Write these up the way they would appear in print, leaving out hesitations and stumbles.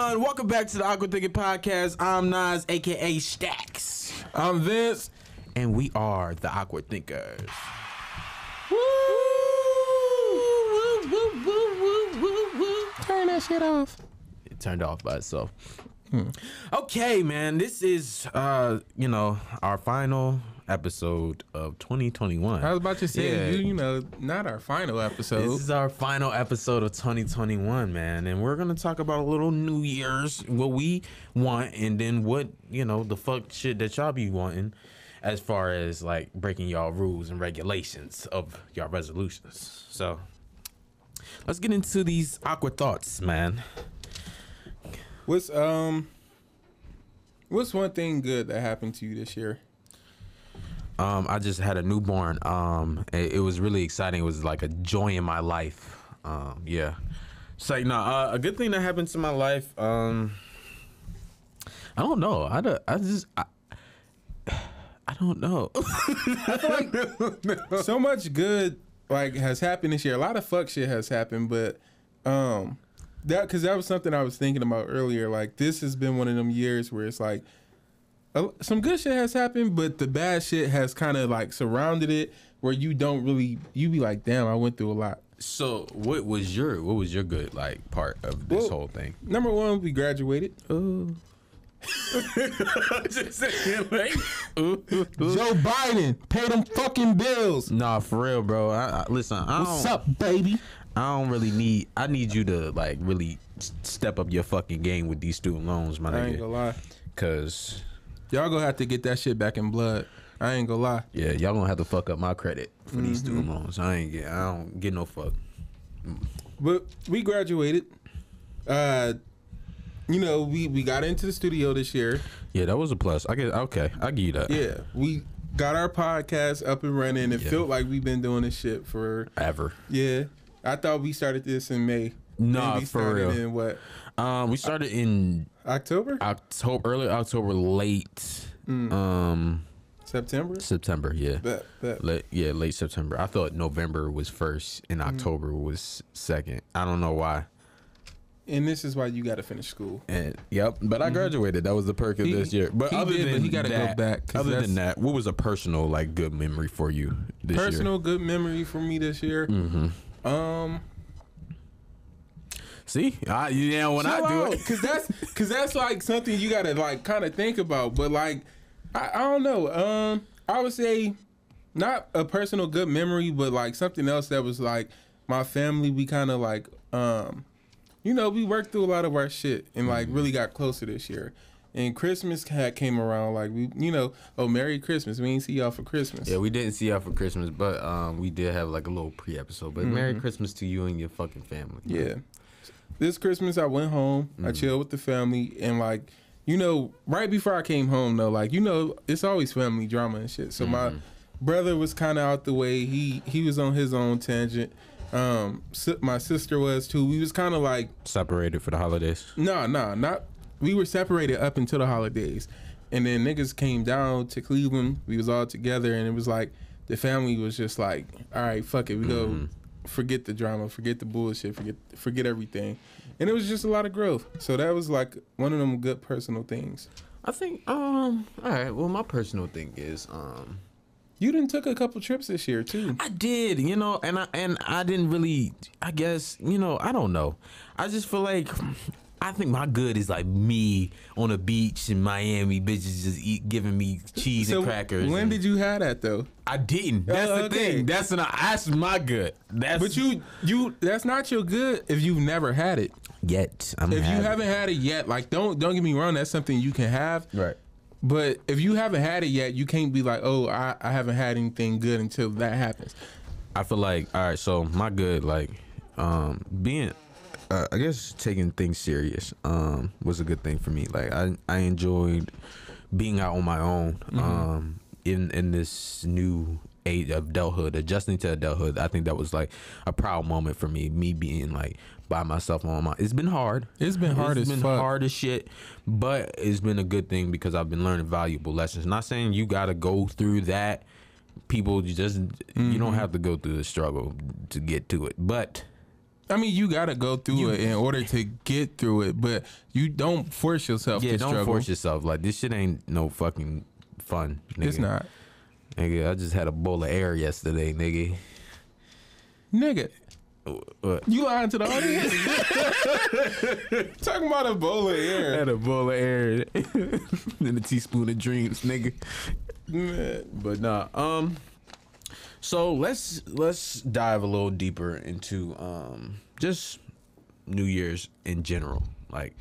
Welcome back to the Awkward Thinker Podcast. I'm Nas, aka Stacks. I'm Vince, and we are the Awkward Thinkers. Woo! Woo! Woo! Woo! Woo! Woo! Woo! Turn that shit off. It turned off by itself. Okay, man. This is our final episode of 2021. I was about to say, not our final episode. This is our final episode of 2021, man, and we're gonna talk about a little New Year's, what we want, and then what the fuck shit that y'all be wanting, as far as like breaking y'all rules and regulations of y'all resolutions. So let's get into these awkward thoughts, man. What's one thing good that happened to you this year? I just had a newborn. It was really exciting. It was like a joy in my life. A good thing that happened to my life. I don't know. I don't know. I feel like so much good has happened this year. A lot of fuck shit has happened, but that was something I was thinking about earlier. Like, this has been one of them years where it's like, some good shit has happened, but the bad shit has kind of surrounded it, where you be like, damn, I went through a lot. So what was your good part of this whole thing? Number one, we graduated. Ooh. Just saying, ooh. Joe Biden, pay them fucking bills. Nah, for real, bro. What's up, baby? I don't really need. I need you to really step up your fucking game with these student loans, my nigga. I ain't gonna lie, cause y'all gonna have to get that shit back in blood. I ain't gonna lie. Yeah, y'all gonna have to fuck up my credit for these student loans. I don't get no fuck. But we graduated. We got into the studio this year. Yeah, that was a plus. I give you that. Yeah, we got our podcast up and running. It felt like we've been doing this shit forever. Yeah, I thought we started this in May. Nah, for real. In what? We started in October. Early October, late September. September, yeah. Bet. Late September. I thought November was first and October was second. I don't know why. And this is why you got to finish school. But I graduated. That was the perk of this year. But he got to go back. Other than that, what was a personal good memory for you this year? Personal good memory for me this year. Mm-hmm. See, that's something you gotta kind of think about. But I don't know. I would say not a personal good memory, but something else that was my family. We kind of we worked through a lot of our shit and really got closer this year. And Christmas came around, Merry Christmas. We didn't see y'all for Christmas. Yeah, we didn't see y'all for Christmas, but we did have a little pre-episode. But Merry Christmas to you and your fucking family. Yeah. This Christmas, I went home. I chilled with the family, and right before I came home, though, it's always family drama and shit. So my brother was kind of out the way. He was on his own tangent. My sister was too. We was kind of separated for the holidays. No, we were separated up until the holidays, and then niggas came down to Cleveland. We was all together, and it was the family was just all right, fuck it, we go. Forget the drama, forget the bullshit, forget everything. And it was just a lot of growth. So that was one of them good personal things. I think, all right, well, my personal thing is, you done took a couple trips this year too. I did, and I didn't really, I guess, I don't know. I just feel I think my good is me on a beach in Miami, bitches just giving me cheese and crackers. When did you have that though? I didn't. That's the thing. That's my good. But you that's not your good if you've never had it yet. Haven't had it yet, don't get me wrong. That's something you can have. Right. But if you haven't had it yet, you can't be I haven't had anything good until that happens. I feel all right. So my good being. I guess taking things serious was a good thing for me. I enjoyed being out on my own in this new age of adulthood, adjusting to adulthood. I think that was a proud moment for me being by myself on my. It's been hard. It's been hard as shit, but it's been a good thing because I've been learning valuable lessons. Not saying you gotta go through that. People, you don't have to go through the struggle to get to it, but I mean, you got to go through it in order to get through it, but you don't force yourself to struggle. Yeah, don't force yourself. Like, this shit ain't no fucking fun, nigga. It's not. Nigga, I just had a bowl of air yesterday, nigga. Nigga. What? You lying to the audience? Talking about a bowl of air. I had a bowl of air and a teaspoon of dreams, nigga. But nah, so let's dive a little deeper into just New Year's in general. Like,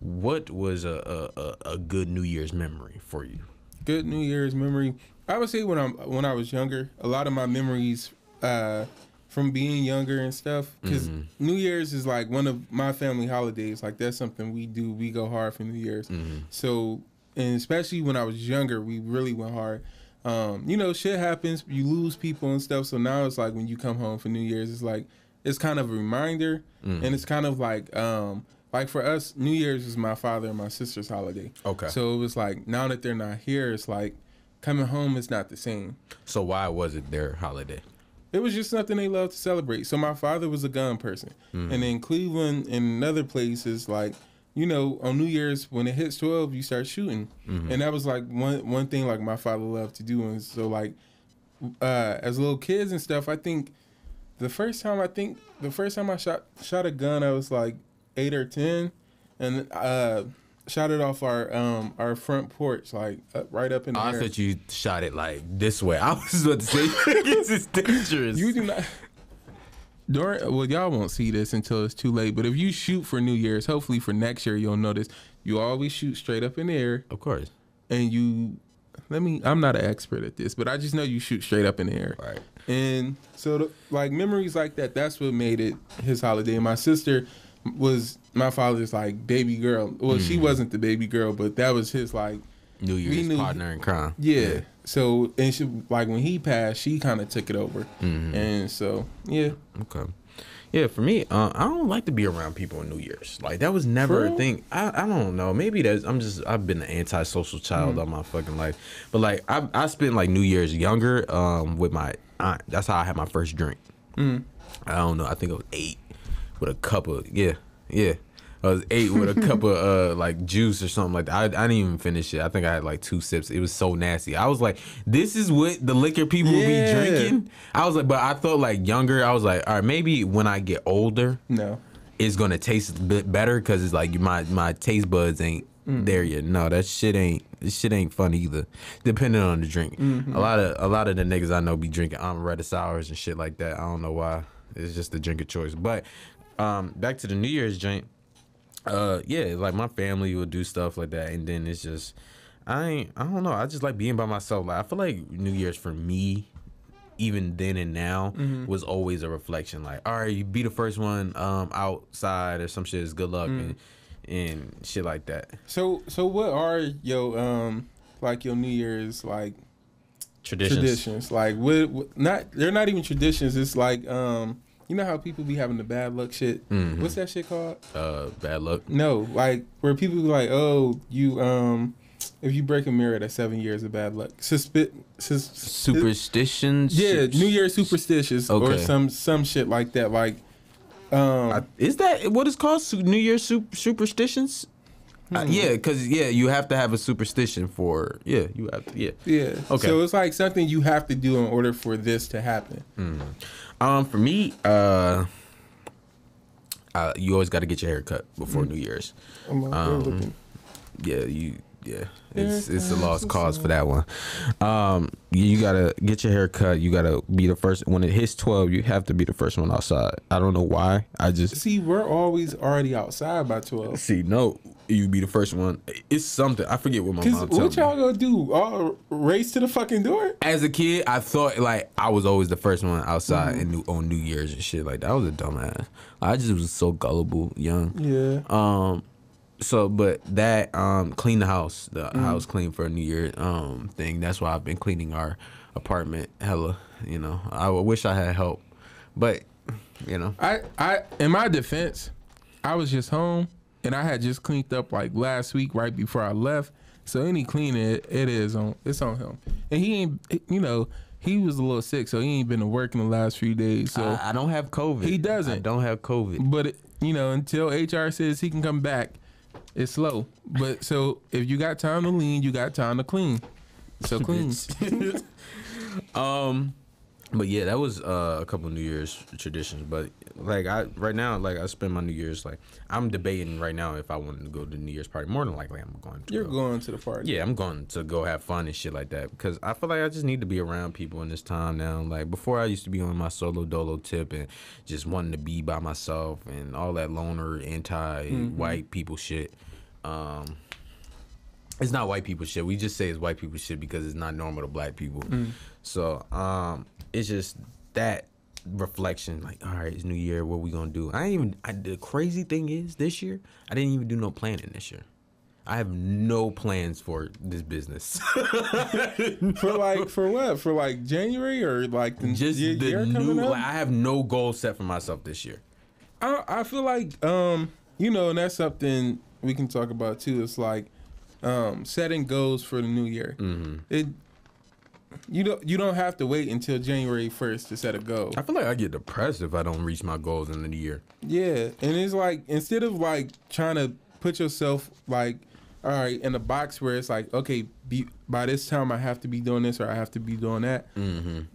what was a good New Year's memory for you? Good New Year's memory. I would say when I was younger, a lot of my memories from being younger and stuff, because New Year's is like one of my family holidays. Like, that's something we do. We go hard for New Year's. So, and especially when I was younger, we really went hard. You know, shit happens, you lose people and stuff, so now it's like when you come home for New Year's, it's like, it's kind of a reminder, and it's kind of like for us, New Year's is my father and my sister's holiday. Okay. So it was like, now that they're not here, it's like, coming home is not the same. So why was it their holiday? It was just something they loved to celebrate. So my father was a gun person, and in Cleveland and other places, like, you know, on New Year's, when it hits 12, you start shooting. And that was, like, one thing, like, my father loved to do. And so, like, as little kids and stuff, I think the first time I shot a gun, I was, like, 8 or 10. And shot it off our front porch, like, right up in the air. I thought you shot it, like, this way. I was about to say, this is dangerous. You do not... Well, y'all won't see this until it's too late, but if you shoot for New Year's, hopefully for next year, you'll notice you always shoot straight up in the air. Of course. And I'm not an expert at this, but I just know you shoot straight up in the air. Right. And so, like, memories like that, that's what made it his holiday. And my sister was my father's, like, baby girl. Well, she wasn't the baby girl, but that was his, like, New Year's partner in crime. Yeah. So, and she, like, when he passed, she kind of took it over. And so, yeah. Okay. Yeah, for me, I don't like to be around people on New Year's. Like, that was never a thing. I don't know. Maybe that's, I've been an antisocial child all my fucking life. But, like, I spent, like, New Year's younger with my aunt. That's how I had my first drink. I don't know. I think I was 8 with a cup of, yeah. I was 8 with a cup of like juice or something like that. I didn't even finish it. I think I had like 2 sips. It was so nasty. I was like, this is what the liquor people will be drinking. I was like, but I thought like younger. I was like, all right, maybe when I get older, it's gonna taste a bit better because it's like my taste buds ain't there yet. No, that shit ain't. This shit ain't fun either. Depending on the drink, a lot of the niggas I know be drinking amaretto sours and shit like that. I don't know why. It's just the drink of choice. But back to the New Year's drink. Yeah, like my family will do stuff like that, and then it's just I don't know. I just like being by myself. Like I feel like New Year's for me, even then and now, was always a reflection. Like, all right, you be the first one outside or some shit is good luck and shit like that. So what are your like your New Year's like traditions? Like what not they're not even traditions. It's like you know how people be having the bad luck shit? What's that shit called? Bad luck? No, like, where people be like, oh, you, if you break a mirror, that's 7 years of bad luck. Superstitions? Yeah, New Year's superstitions or some shit like that. Like, is that what it's called? New Year's superstitions? Yeah, because, you have to have a superstition for, you have to, Yeah. Okay. So it's like something you have to do in order for this to happen. For me, you always got to get your hair cut before New Year's. It's a lost cause for that one. You gotta get your hair cut. You gotta be the first when it hits 12. You have to be the first one outside. I don't know why. I just see we're always already outside by 12. See, no, you be the first one. It's something I forget what my mom told me. What y'all gonna do? All race to the fucking door? As a kid, I thought like I was always the first one outside and on New Year's and shit like that. I was a dumbass. I just was so gullible, young. Yeah. So, but that clean the house, house clean for a New Year thing. That's why I've been cleaning our apartment hella. You know, I wish I had help, but you know, I in my defense, I was just home and I had just cleaned up like last week right before I left. So any cleaning, it's on him, and he ain't. You know, He was a little sick, so he ain't been to work in the last few days. So I don't have COVID. He doesn't. I don't have COVID. But, you know, until HR says he can come back, it's slow. But so if you got time to lean, you got time to clean. So clean. But yeah, that was a couple of New Year's traditions. But like I spend my New Year's like I'm debating right now if I wanted to go to the New Year's party. More than likely, I'm going to. Going to the party. Yeah, I'm going to go have fun and shit like that because I feel like I just need to be around people in this time now. Like before, I used to be on my solo dolo tip and just wanting to be by myself and all that loner anti-white people shit. It's not white people shit. We just say it's white people shit because it's not normal to black people. So it's just that reflection. Like, all right, it's New Year. What we gonna do? The crazy thing is, this year I didn't even do no planning. This year, I have no plans for this business. For like January or like the year coming up? Like, I have no goal set for myself this year. I feel like you know, and that's something we can talk about too. It's like. Setting goals for the new year. You don't have to wait until January 1st to set a goal. I feel like I get depressed if I don't reach my goals in the year. Yeah, and it's like instead of like trying to put yourself like all right in a box where it's like okay by this time I have to be doing this or I have to be doing that.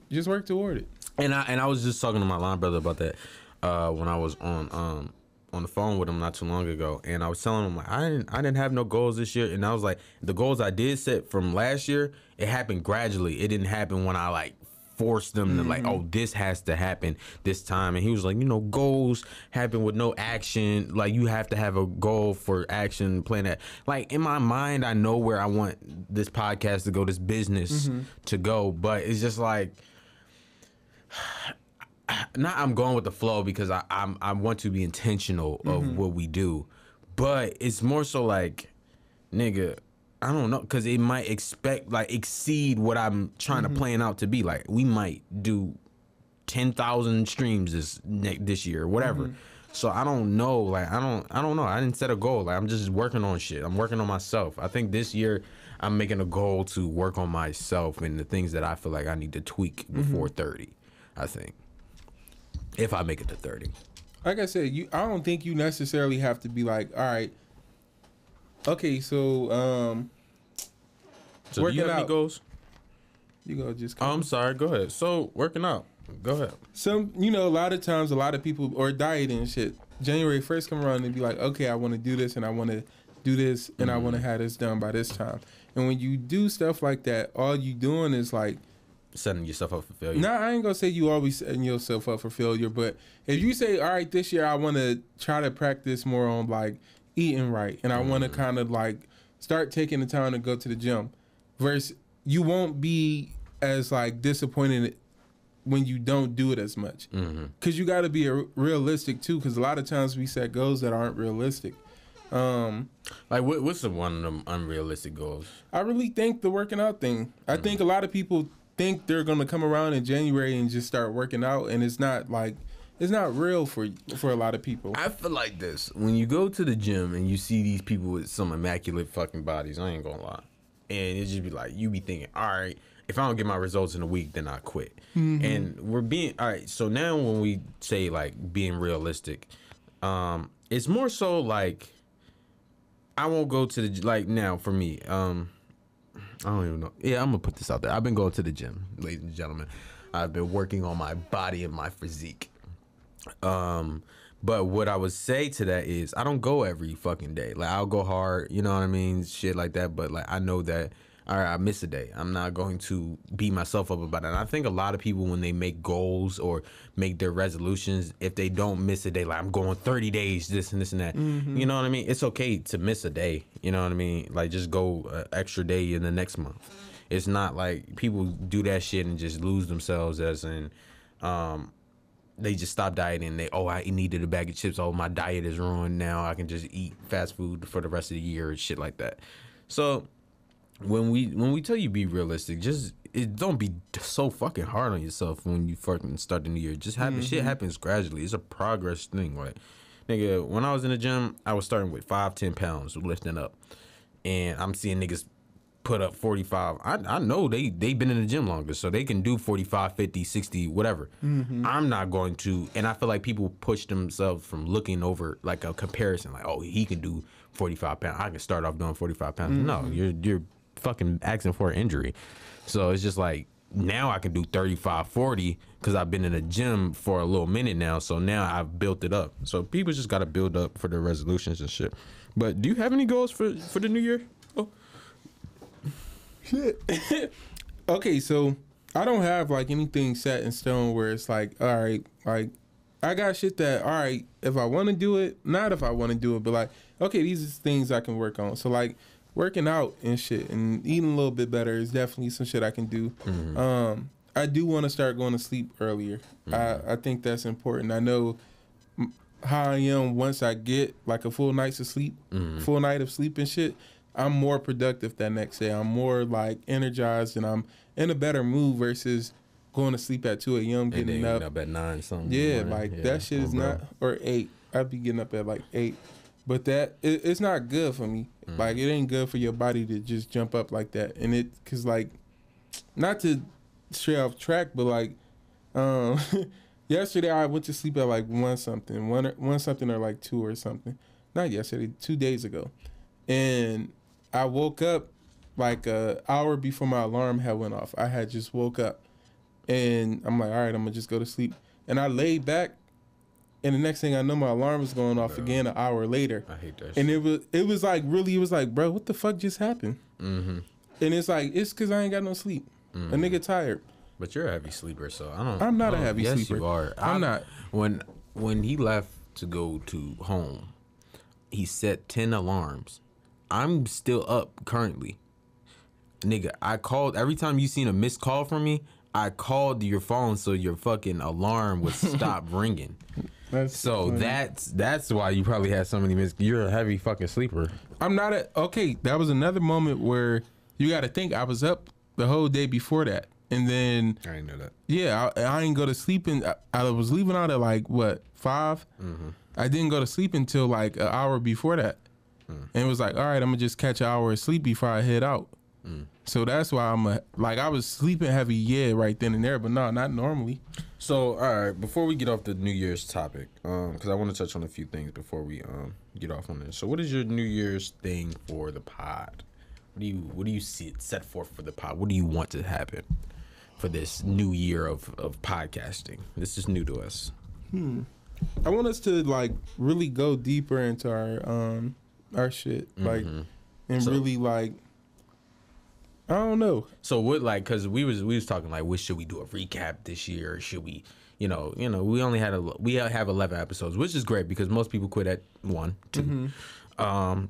Just work toward it. And I was just talking to my line brother about that when I was on the phone with him not too long ago, and I was telling him like I didn't have no goals this year, and I was like the goals I did set from last year, it happened gradually. It didn't happen when I like forced them to like, oh, this has to happen this time. And he was like, you know, goals happen with no action. Like you have to have a goal for action, plan that. Like in my mind, I know where I want this podcast to go, this business to go, but it's just like. Not I'm going with the flow because I want to be intentional of what we do, but it's more so like, nigga, I don't know, because it might exceed what I'm trying to plan out to be. Like we might do 10,000 streams this year, or whatever. So I don't know. Like I don't know. I didn't set a goal. Like I'm just working on shit. I'm working on myself. I think this year I'm making a goal to work on myself and the things that I feel like I need to tweak before 30. I think. If I make it to 30. Like I said, I don't think you necessarily have to be like, all right, okay, so so do you have any goals? You go just come. I'm sorry, go ahead. So working out. Go ahead. You know, a lot of people or dieting and shit, January 1st come around and be like, okay, I want to do this and I want to do this and I want to have this done by this time. And when you do stuff like that, all you doing is like setting yourself up for failure. No, I ain't gonna say you always setting yourself up for failure, but if you say, all right, this year I want to try to practice more on like eating right, and I want to kind of like start taking the time to go to the gym, versus you won't be as like disappointed when you don't do it as much, because you got to be realistic too, because a lot of times we set goals that aren't realistic. Like what's the one of them unrealistic goals? I really think the working out thing. I think a lot of people think they're gonna come around in January and just start working out, and it's not like it's not real for a lot of people. I feel like this when you go to the gym and you see these people with some immaculate fucking bodies. I ain't gonna lie, and it just be like you be thinking, all right, if I don't get my results in a week, then I quit. And we're being all right. So now when we say like being realistic, it's more so like I won't go to the like now for me. I don't even know. Yeah, I'm going to put this out there. I've been going to the gym, ladies and gentlemen. I've been working on my body and my physique. But what I would say to that is I don't go every fucking day. Like, I'll go hard, you know what I mean? Shit like that. But, like, I know that, all right, I miss a day. I'm not going to beat myself up about it. And I think a lot of people, when they make goals or make their resolutions, if they don't miss a day, like, I'm going 30 days, this and this and that. You know what I mean? It's okay to miss a day. You know what I mean? Like, just go an extra day in the next month. It's not like people do that shit and just lose themselves as in they just stop dieting. I needed a bag of chips. Oh, my diet is ruined now. I can just eat fast food for the rest of the year and shit like that. So when we tell you be realistic, don't be so fucking hard on yourself when you fucking start the new year. Just shit happens gradually. It's a progress thing. Like, nigga, when I was in the gym, I was starting with 5-10 pounds lifting up, and I'm seeing niggas put up 45. I know they've been in the gym longer, so they can do 45, 50, 60, whatever. Mm-hmm. I'm not going to. And I feel like people push themselves from looking over like a comparison, like, oh, he can do 45 pounds. I can start off doing 45 pounds. Mm-hmm. No, you're fucking asking for an injury. So it's just like, now I can do 35, 40 because I've been in the gym for a little minute now. So now I've built it up. So people just got to build up for their resolutions and shit. But do you have any goals for the new year? Oh. Shit. Okay, so I don't have like anything set in stone where it's like, all right, like I got shit that, all right, if I want to do it, not if I want to do it, but like, okay, these are things I can work on. So like, working out and shit and eating a little bit better is definitely some shit I can do. Mm-hmm. I do want to start going to sleep earlier. Mm-hmm. I think that's important. I know how I am once I get like a full night's of sleep, mm-hmm. full night of sleep and shit, I'm more productive that next day. I'm more like energized and I'm in a better mood versus going to sleep at 2 a.m., getting up at 9 something. Yeah, like that shit is not, or 8. I'd be getting up at like 8. But that, it's not good for me. Mm. Like, it ain't good for your body to just jump up like that. And it, because, like, not to stray off track, but, like, yesterday I went to sleep at, like, 1 something or, like, 2 or something. Not yesterday, 2 days ago. And I woke up, like, an hour before my alarm had went off. I had just woke up. And I'm like, all right, I'm going to just go to sleep. And I laid back. And the next thing I know, my alarm was going off again an hour later. I hate that shit. And it was like, really, it was like, bro, what the fuck just happened? Mm-hmm. And it's like, it's because I ain't got no sleep. Mm-hmm. A nigga tired. But you're a heavy sleeper, so I don't. I'm not a heavy sleeper. Yes, you are. I'm not. When he left to go to home, he set 10 alarms. I'm still up currently. Nigga, I called. Every time you seen a missed call from me, I called your phone so your fucking alarm would stop ringing. That's why you probably had so many minutes. You're a heavy fucking sleeper. I'm not okay, that was another moment where you got to think I was up the whole day before that. And then I didn't know that. Yeah, I didn't go to sleep and I was leaving out at like what, 5? Mm-hmm. I didn't go to sleep until like an hour before that. Mm. And it was like, all right, I'm going to just catch an hour of sleep before I head out. Mm. So that's why I was sleeping heavy, yeah, right then and there, but no, not normally. So, all right, before we get off the New Year's topic, because I want to touch on a few things before we get off on this. So, what is your New Year's thing for the pod? What do you see set forth for the pod? What do you want to happen for this new year of podcasting? This is new to us. I want us to like really go deeper into our shit, like, mm-hmm. and so, really like. I don't know. So what, like, cause we was talking like, what should we do, a recap this year? Should we, you know, we have 11 episodes, which is great because most people quit at 1, 2. Mm-hmm.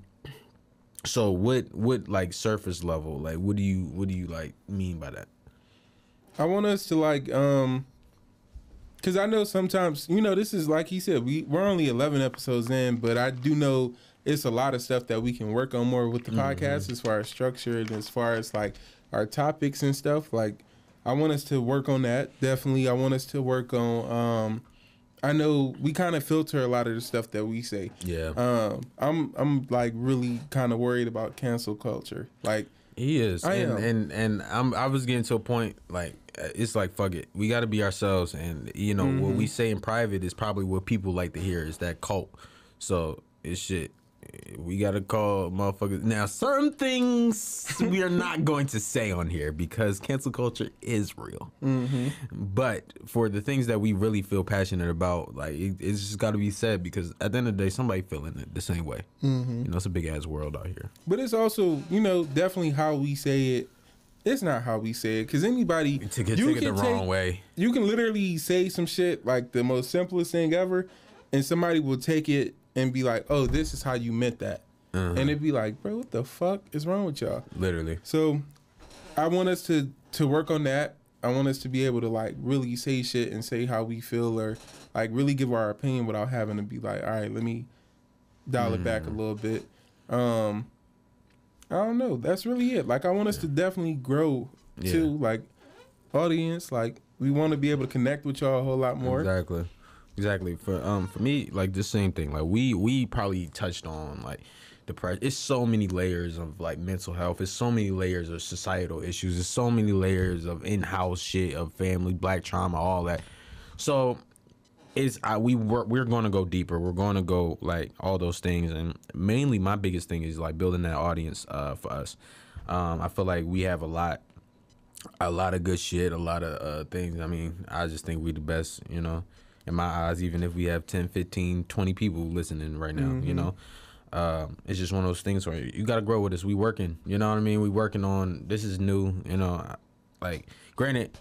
So what like surface level, like what do you like mean by that? I want us to like, cause I know sometimes, you know, this is like he said, we're only 11 episodes in, but I do know. It's a lot of stuff that we can work on more with the podcast, mm-hmm. as far as structure and as far as like our topics and stuff. Like, I want us to work on that. Definitely. I want us to work on, I know we kind of filter a lot of the stuff that we say. Yeah. I'm like really kind of worried about cancel culture. Like he is. I was getting to a point like, it's like, fuck it. We got to be ourselves. And you know, mm-hmm. what we say in private is probably what people like to hear is that cult. So it's shit. We gotta call motherfuckers. Now, certain things we are not going to say on here because cancel culture is real. Mm-hmm. But for the things that we really feel passionate about, like it's just got to be said because at the end of the day, somebody feeling it the same way. Mm-hmm. You know, it's a big ass world out here. But it's also, you know, definitely how we say it. It's not how we say it because anybody you can take it the wrong way. You can literally say some shit like the most simplest thing ever, and somebody will take it. And be like, oh, this is how you meant that. Uh-huh. And it'd be like, bro, what the fuck is wrong with y'all? Literally. So I want us to work on that. I want us to be able to like really say shit and say how we feel or like really give our opinion without having to be like, all right, let me dial it back a little bit. I don't know. That's really it. Like I want us to definitely grow too. Like audience, like we want to be able to connect with y'all a whole lot more. Exactly. For me, like the same thing. Like we probably touched on like depression. It's so many layers of like mental health. It's so many layers of societal issues. It's so many layers of in-house shit, of family, black trauma, all that. So it's we're going to go deeper. We're going to go like all those things. And mainly my biggest thing is like building that audience for us. I feel like we have a lot of good shit, a lot of things. I mean, I just think we the best, you know, in my eyes, even if we have 10, 15, 20 people listening right now, mm-hmm. you know. It's just one of those things where you got to grow with us. We working, you know what I mean? We working on, this is new, you know, like, granted,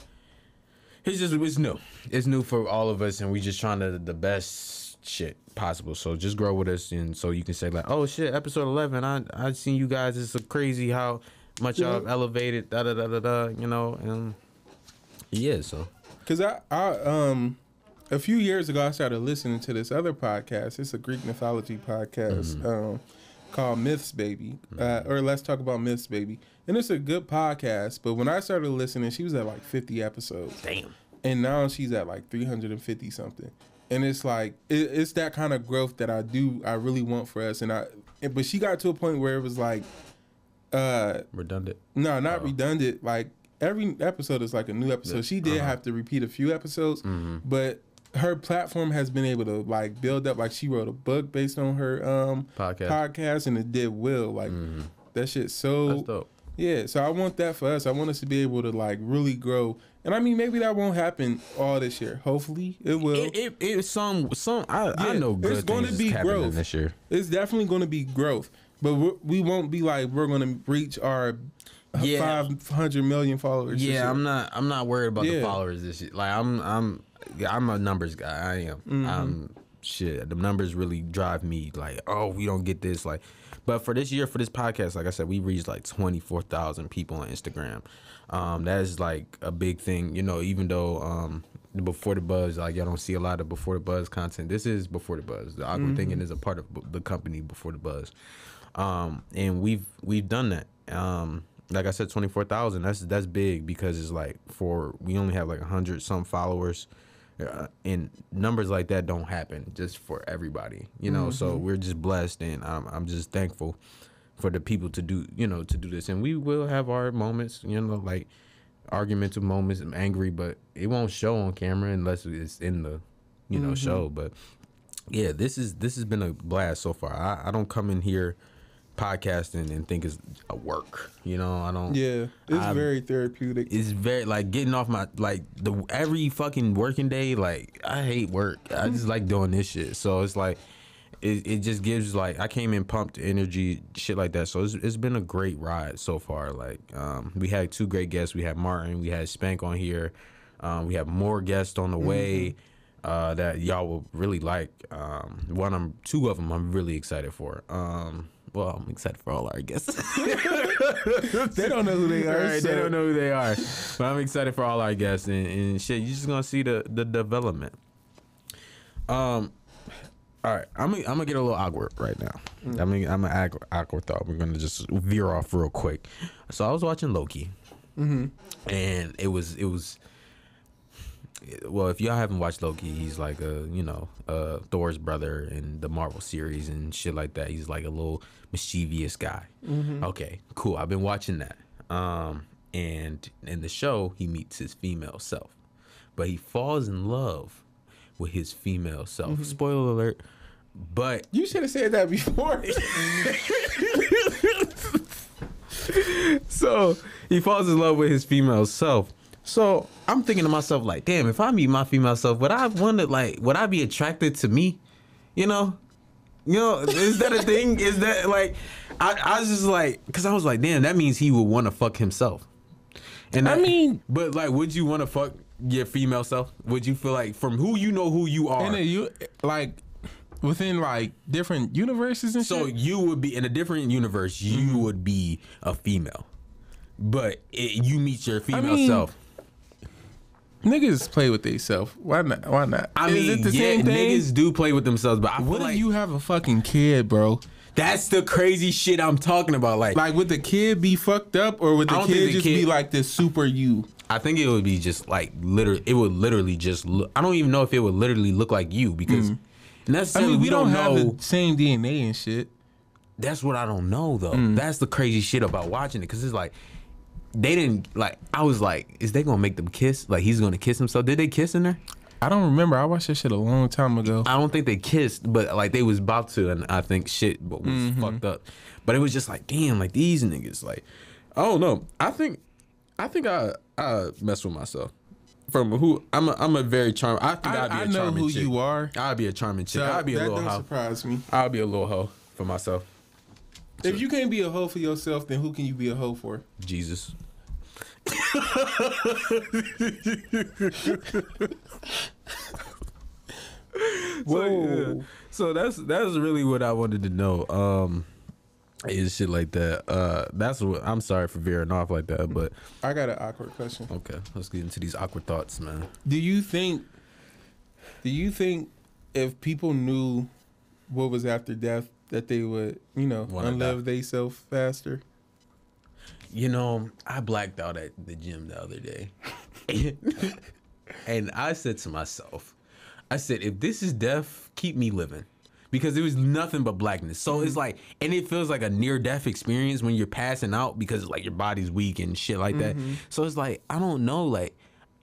it's new. It's new for all of us, and we just trying to the best shit possible. So just grow with us, and so you can say like, oh shit, episode 11, I seen you guys. It's so crazy how much y'all elevated, da-da-da-da-da, you know, and yeah, so. Because I a few years ago, I started listening to this other podcast. It's a Greek mythology podcast called Myths Baby, or Let's Talk About Myths Baby. And it's a good podcast, but when I started listening, she was at like 50 episodes. Damn. And now she's at like 350 something. And it's like, it's that kind of growth that I really want for us. But she got to a point where it was like, redundant. No, not redundant. Like every episode is like a new episode. Yeah. She did have to repeat a few episodes, but her platform has been able to like build up. Like she wrote a book based on her podcast, and it did well. Like that shit. So that's dope. Yeah. So I want that for us. I want us to be able to like really grow. And I mean, maybe that won't happen all this year. Hopefully, it will. I know good it's going to be growth this year. It's definitely going to be growth. But we won't be like we're gonna reach our 500 million followers. Yeah, I'm not worried about the followers this year. Like I'm a numbers guy. I am. Shit, the numbers really drive me. Like, oh, we don't get this. Like, but for this year, for this podcast, like I said, we reached like 24,000 people on Instagram. That is like a big thing. You know, even though Before the Buzz, like y'all don't see a lot of Before the Buzz content. This is Before the Buzz. The Awkward Thinking is a part of the company Before the Buzz. And we've done that. Like I said, 24,000. That's big, because it's like we only have like 100 some followers, and numbers like that don't happen just for everybody, you know. So we're just blessed, and I'm just thankful for the people to do this. And we will have our moments, you know, like argumentative moments. I'm angry, but it won't show on camera unless it's in the, you know, show. But yeah, this has been a blast so far. I don't come in here podcasting and think it's a work, you know. I don't. Yeah, it's very therapeutic. It's very like getting off my every fucking working day. Like I hate work. I just like doing this shit. So it's like it just gives like I came in pumped energy, shit like that. So it's been a great ride so far. Like we had two great guests. We had Martin. We had Spank on here. We have more guests on the way. That y'all will really like. Two of them I'm really excited for. Well, I'm excited for all our guests. They don't know who they are. Right, so. They don't know who they are. But I'm excited for all our guests and shit. You're just gonna see the development. All right, I'm gonna get a little awkward right now. I'm an awkward thought. We're gonna just veer off real quick. So I was watching Loki, and it was. Well, if y'all haven't watched Loki, he's like Thor's brother in the Marvel series and shit like that. He's like a little mischievous guy. Okay, cool. I've been watching that. And in the show, he meets his female self, but he falls in love with his female self. Spoiler alert. But you should have said that before. So he falls in love with his female self. So I'm thinking to myself, like, damn, if I meet my female self, would I be attracted to me? You know, is that a thing? Is that like, I was just like, because I was like, damn, that means he would want to fuck himself. And but like, would you want to fuck your female self? Would you feel like from who you know who you are? And you like within like different universes and shit. So you would be in a different universe. You would be a female, but you meet your female self. Niggas play with themselves. Why not? Is it the same thing? Niggas do play with themselves, but I feel like you have a fucking kid, bro. That's the crazy shit I'm talking about. Like would the kid be fucked up, or would the kid just be like this super you? I think it would be just like literally. It would literally just look. I don't even know if it would literally look like you, because necessarily we don't have the same DNA and shit. That's what I don't know, though. That's the crazy shit about watching it, because it's like, they didn't, like, I was like, is they gonna make them kiss? Like, he's gonna kiss himself? Did they kiss in there? I don't remember. I watched that shit a long time ago. I don't think they kissed, but like they was about to, and I think shit was fucked up. But it was just like, damn, like these niggas, like, I don't know. I think I mess with myself. From who I'm a very charming. I think I'd be a charming chick. I know who you are. I'd be a charming chick. I'd be a little hoe. That don't surprise me. I'll be a little hoe for myself. If you can't be a hoe for yourself, then who can you be a hoe for? Jesus. So, yeah. So that's really what I wanted to know. Is shit like that. That's what I'm sorry for veering off like that, but I got an awkward question. Okay, let's get into these awkward thoughts, man. Do you think if people knew what was after death that they would, you know, unlove themselves faster? You know, I blacked out at the gym the other day. And I said to myself, I said, if this is death, keep me living. Because it was nothing but blackness. So it's like, and it feels like a near-death experience when you're passing out because like your body's weak and shit like that. So it's like, I don't know, like,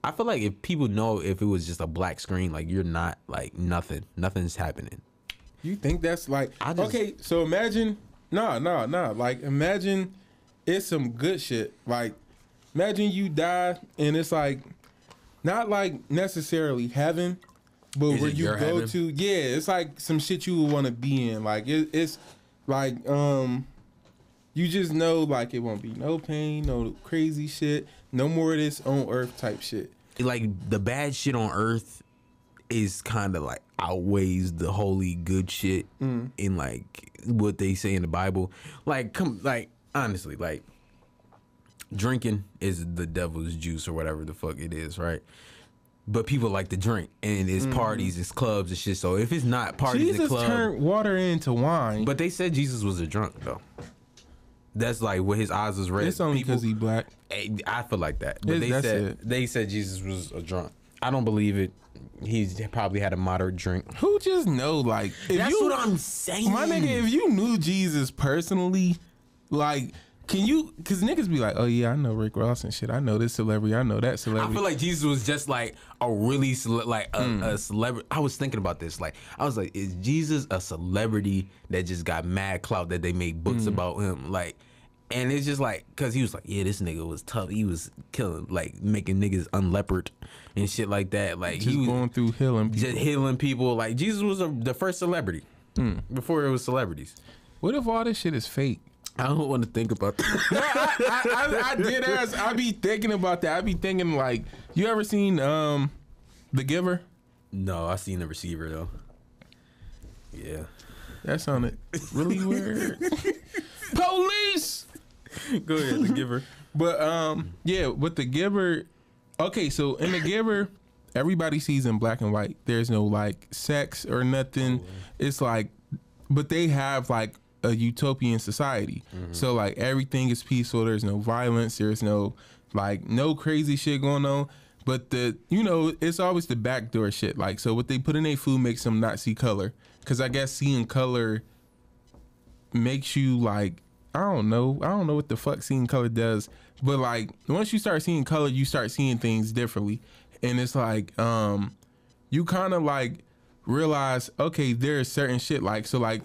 I feel like if people know if it was just a black screen, like you're not, like nothing's happening. You think that's like, okay, so imagine, nah, like imagine it's some good shit. Like imagine you die and it's like, not like necessarily heaven, but where you go to, yeah, it's like some shit you would want to be in. Like it's like you just know like it won't be no pain, no crazy shit, no more of this on earth type shit. Like the bad shit on earth is kind of like outweighs the holy good shit in like what they say in the Bible. Like honestly, like drinking is the devil's juice or whatever the fuck it is, right? But people like to drink, and it's parties, it's clubs, and shit. So if it's not parties and clubs... Jesus turned water into wine. But they said Jesus was a drunk, though. That's like what his eyes was red. It's only because he black. I feel like that. But they said Jesus was a drunk. I don't believe it. He's probably had a moderate drink. Who just know, like... That's what I'm saying. My nigga, if you knew Jesus personally, like... Can you, because niggas be like, oh yeah, I know Rick Ross and shit. I know this celebrity. I know that celebrity. I feel like Jesus was just like a really, a celebrity. I was thinking about this. Like, I was like, is Jesus a celebrity that just got mad clout that they made books about him? Like, and it's just like, because he was like, yeah, this nigga was tough. He was killing, like making niggas unleopard and shit like that. Like just he was going through healing people. Just healing people. Like Jesus was the first celebrity before it was celebrities. What if all this shit is fake? I don't want to think about that. No, I did ask. I be thinking about that. I be thinking like, you ever seen The Giver? No, I seen The Receiver though. Yeah, that sounded really weird. Police. Go ahead, The Giver. But yeah, with The Giver. Okay, so in The Giver, everybody sees in black and white. There's no like sex or nothing. It's like, but they have like a utopian society. So like everything is peaceful. There's no violence. There's no like no crazy shit going on. But the, you know, it's always the backdoor shit. Like, so what they put in their food makes them not see color. Cause I guess seeing color makes you like, I don't know what the fuck seeing color does. But like once you start seeing color, you start seeing things differently. And it's like, you kind of like realize, okay, there's certain shit like, so like,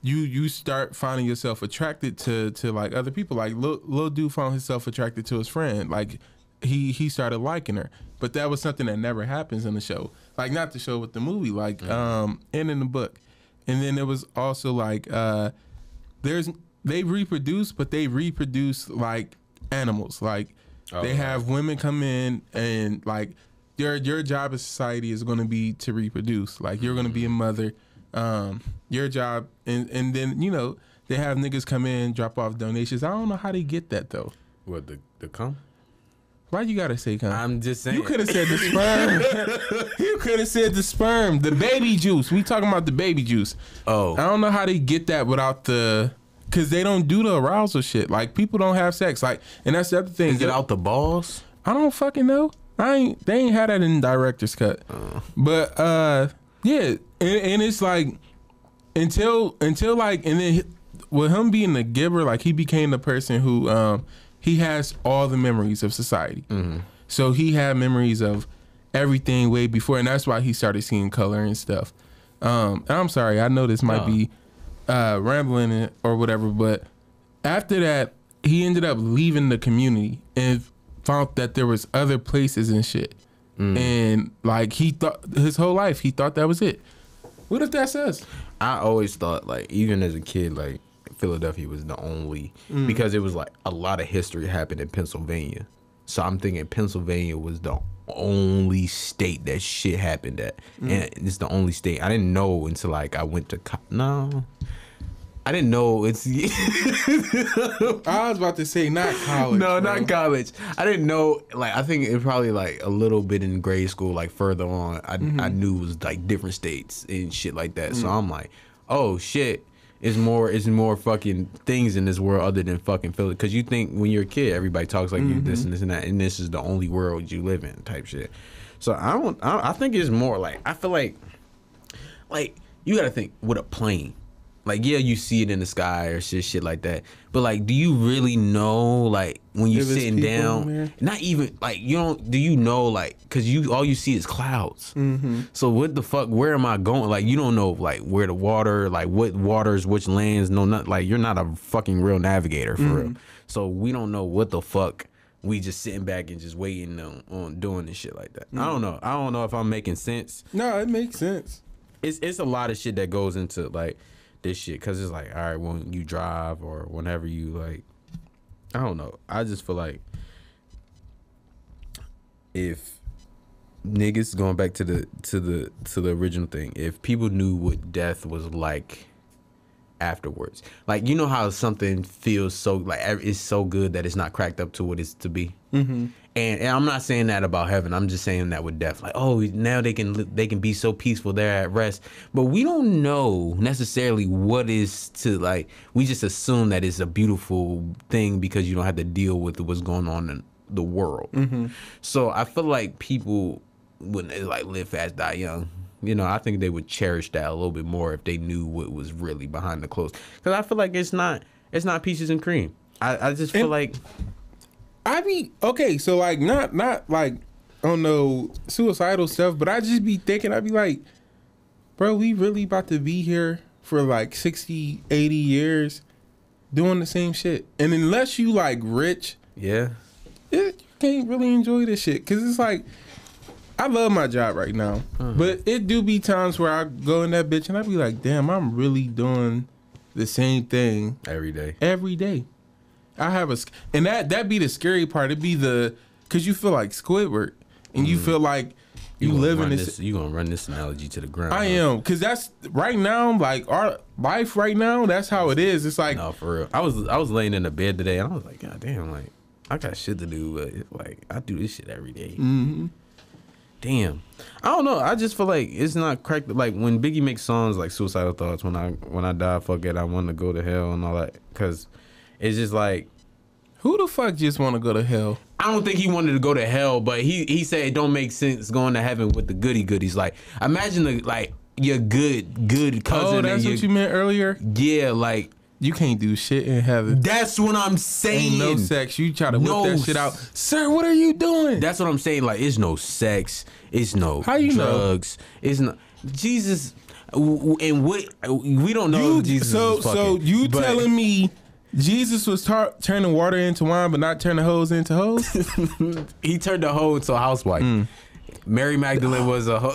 you start finding yourself attracted to like other people. Like Lil Dude found himself attracted to his friend. Like he started liking her, but that was something that never happens in the show. Like not the show, but the movie. Like and in the book. And then it was also like they reproduce, but they reproduce like animals. Like they have women come in and like your job as society is going to be to reproduce. Like you're going to be a mother. Your job, and then you know they have niggas come in, drop off donations. I don't know how they get that though. What the cum? Why you gotta say cum? I'm just saying. You could have said the sperm. You could have said the sperm, the baby juice. We talking about the baby juice. Oh, I don't know how they get that without the, cause they don't do the arousal shit. Like people don't have sex. Like, and that's the other thing. Is it out the balls? I don't fucking know. They ain't had that in director's cut. But yeah. And it's like until like, and then with him being the giver, like he became the person who he has all the memories of society. Mm-hmm. So he had memories of everything way before, and that's why he started seeing color and stuff. And I'm sorry, I know this might be rambling or whatever, but after that, he ended up leaving the community and found that there was other places and shit. Mm. And like he thought his whole life, he thought that was it. What if that says? I always thought, like, even as a kid, like Philadelphia was the only because it was like a lot of history happened in Pennsylvania. So I'm thinking Pennsylvania was the only state that shit happened at, and it's the only state. I didn't know until like I went to I didn't know it's. I was about to say not college. No, bro. Not college. I didn't know. Like I think it probably like a little bit in grade school, like further on, I knew it was like different states and shit like that. So I'm like, oh shit. It's more fucking things in this world other than fucking Philly. Because you think when you're a kid, everybody talks like you this and this and that, and this is the only world you live in type shit. So I think it's more like I feel like you gotta think with a plane. Like yeah, you see it in the sky or shit like that. But like, do you really know? Like when you're sitting down, not even like you don't. Do you know? Like because you all you see is clouds. Mm-hmm. So what the fuck? Where am I going? Like you don't know like where the water, like what waters, which lands. No, not like you're not a fucking real navigator for real. So we don't know what the fuck. We just sitting back and just waiting on doing this shit like that. I don't know. I don't know if I'm making sense. No, it makes sense. It's a lot of shit that goes into like. This shit, cause it's like, all right, when you drive or whenever you like, I don't know. I just feel like if niggas going back to the original thing, if people knew what death was like afterwards, like you know how something feels so like it's so good that it's not cracked up to what it's to be. Mm-hmm. And I'm not saying that about heaven. I'm just saying that with death. Like, oh, now they can be so peaceful. They're at rest. But we don't know necessarily what is to like. We just assume that it's a beautiful thing because you don't have to deal with what's going on in the world. Mm-hmm. So I feel like people when they like live fast, die young. You know, I think they would cherish that a little bit more if they knew what was really behind the clothes. Because I feel like it's not peaches and cream. I just feel like. I be okay, so like not like I don't know suicidal stuff, but I just be thinking I be like, bro, we really about to be here for like 60, 80 years doing the same shit, and unless you like rich, yeah, you can't really enjoy this shit because it's like I love my job right now, but it do be times where I go in that bitch and I be like, damn, I'm really doing the same thing every day. I have and that be the scary part. It be cause you feel like Squidward, and you feel like you live in this. You gonna run this analogy to the ground. I am, cause that's right now. Like our life right now, that's how it is. It's like no, for real. I was laying in the bed today, and I was like, God damn, like I got shit to do, but it's like I do this shit every day. Mm-hmm. Damn, I don't know. I just feel like it's not cracked. Like when Biggie makes songs like "Suicidal Thoughts," when I die, fuck it, I want to go to hell and all that, cause. It's just like, who the fuck just want to go to hell? I don't think he wanted to go to hell, but he said it don't make sense going to heaven with the goody goodies. Like, imagine like your good cousin. Oh, that's what you meant earlier. Yeah, like you can't do shit in heaven. That's what I'm saying. Ain't no sex. You try to whip that shit out, sir. What are you doing? That's what I'm saying. Like, it's no sex. It's no drugs. Know? It's no Jesus. And what we don't know. Jesus. So you telling me. Jesus was turning water into wine, but not turning hoes into hoes? He turned the hoe into a housewife. Mary Magdalene was a hoe.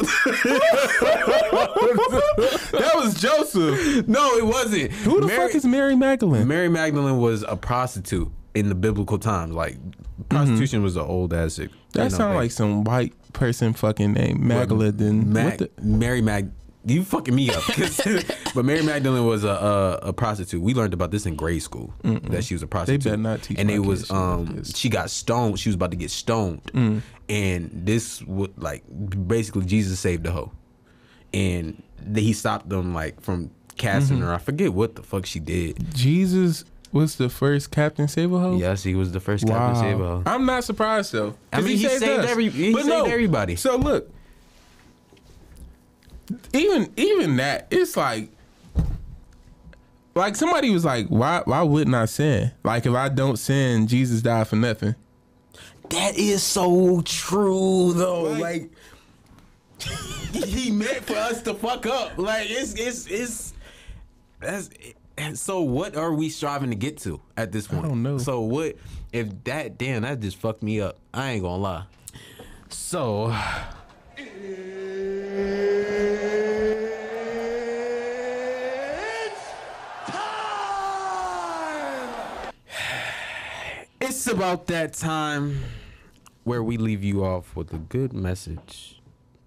That was Joseph. No, it wasn't. Who the fuck is Mary Magdalene? Mary Magdalene was a prostitute in the biblical times. Like, prostitution was an old ass shit. That sounds like some white person fucking name. Magdalene. Mary Magdalene. You fucking me up. But Mary Magdalene was a prostitute. We learned about this in grade school, that she was a prostitute. They better not teach. And it was she got stoned. She was about to get stoned. And this would like basically Jesus saved the hoe, and he stopped them like from casting her. I forget what the fuck she did. Jesus was the first Captain Save a Hoe? Yes, he was the first Captain Save a Hoe. I'm not surprised though. I mean, he saved everybody. So look. Even that, it's like Like, somebody was like, why wouldn't I sin? Like, if I don't sin, Jesus died for nothing. That is so true, though. Like he meant for us to fuck up. Like, so what are we striving to get to at this point? I don't know. So what if that, damn, that just fucked me up. I ain't gonna lie. So it's about that time where we leave you off with a good message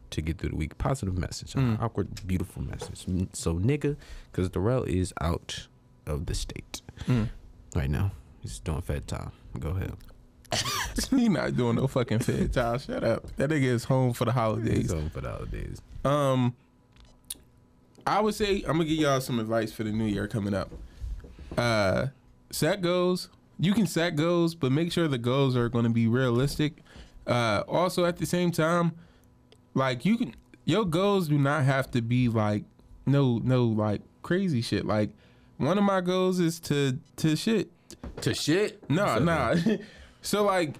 to get through the week. Positive message, an awkward, beautiful message. So, nigga, because Darrell is out of the state right now. He's doing fed time. Go ahead. He's not doing no fucking fed time. Shut up. That nigga is home for the holidays. He's home for the holidays. I would say I'm going to give y'all some advice for the new year coming up. Set goals. You can set goals, but make sure the goals are going to be realistic. Also, at the same time, like, you can, your goals do not have to be like no like crazy shit. Like, one of my goals is to shit. No. So like,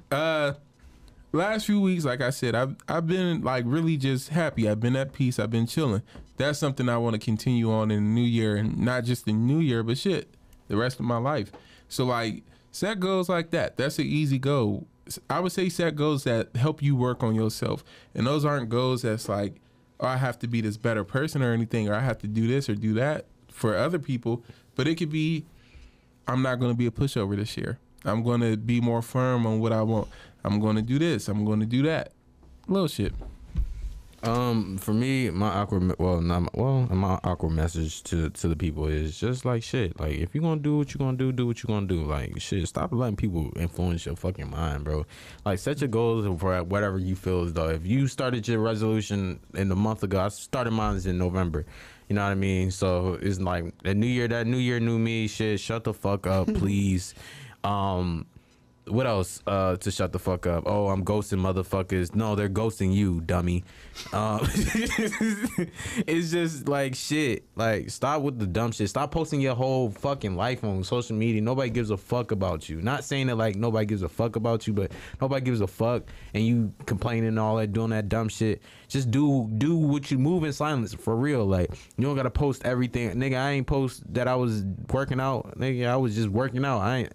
last few weeks, like I said, I've been like really just happy. I've been at peace. I've been chilling. That's something I want to continue on in the new year, and not just the new year, but shit, the rest of my life. So like, set goals like that. That's an easy goal. I would say set goals that help you work on yourself. And those aren't goals that's like, oh, I have to be this better person or anything, or I have to do this or do that for other people. But it could be, I'm not going to be a pushover this year. I'm going to be more firm on what I want. I'm going to do this. I'm going to do that. Little shit. For me, my awkward message to the people is just like, shit. Like, if you're gonna do what you're gonna do what you're gonna do. Like, shit, stop letting people influence your fucking mind, bro. Like, set your goals for whatever you feel as though. If you started your resolution in the month ago, I started mine in November. You know what I mean? So it's like the new year, that new year, new me. Shit, shut the fuck up, please. What else to shut the fuck up? Oh, I'm ghosting motherfuckers. No, they're ghosting you, dummy. It's just like, shit. Like, stop with the dumb shit. Stop posting your whole fucking life on social media. Nobody gives a fuck about you. Not saying that like nobody gives a fuck about you, but nobody gives a fuck, and you complaining and all that, doing that dumb shit. Just do what you move in silence, for real. Like, you don't gotta post everything. Nigga, I ain't post that I was working out. Nigga, I was just working out. I ain't.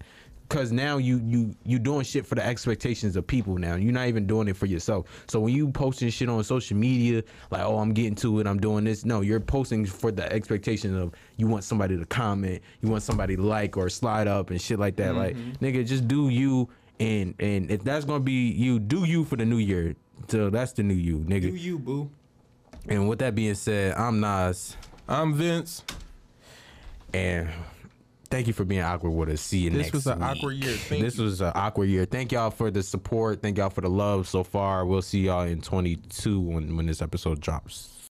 Because now you doing shit for the expectations of people now. You're not even doing it for yourself. So when you posting shit on social media, like, oh, I'm getting to it, I'm doing this. No, you're posting for the expectation of you want somebody to comment, you want somebody to like or slide up and shit like that. Like, nigga, just do you. And if that's going to be you, do you for the new year. So that's the new you, nigga. Do you, boo. And with that being said, I'm Nas. I'm Vince. And thank you for being awkward with us. See you next week. This was an awkward year. This was an awkward year. Thank y'all for the support. Thank y'all for the love so far. We'll see y'all in 22 when this episode drops.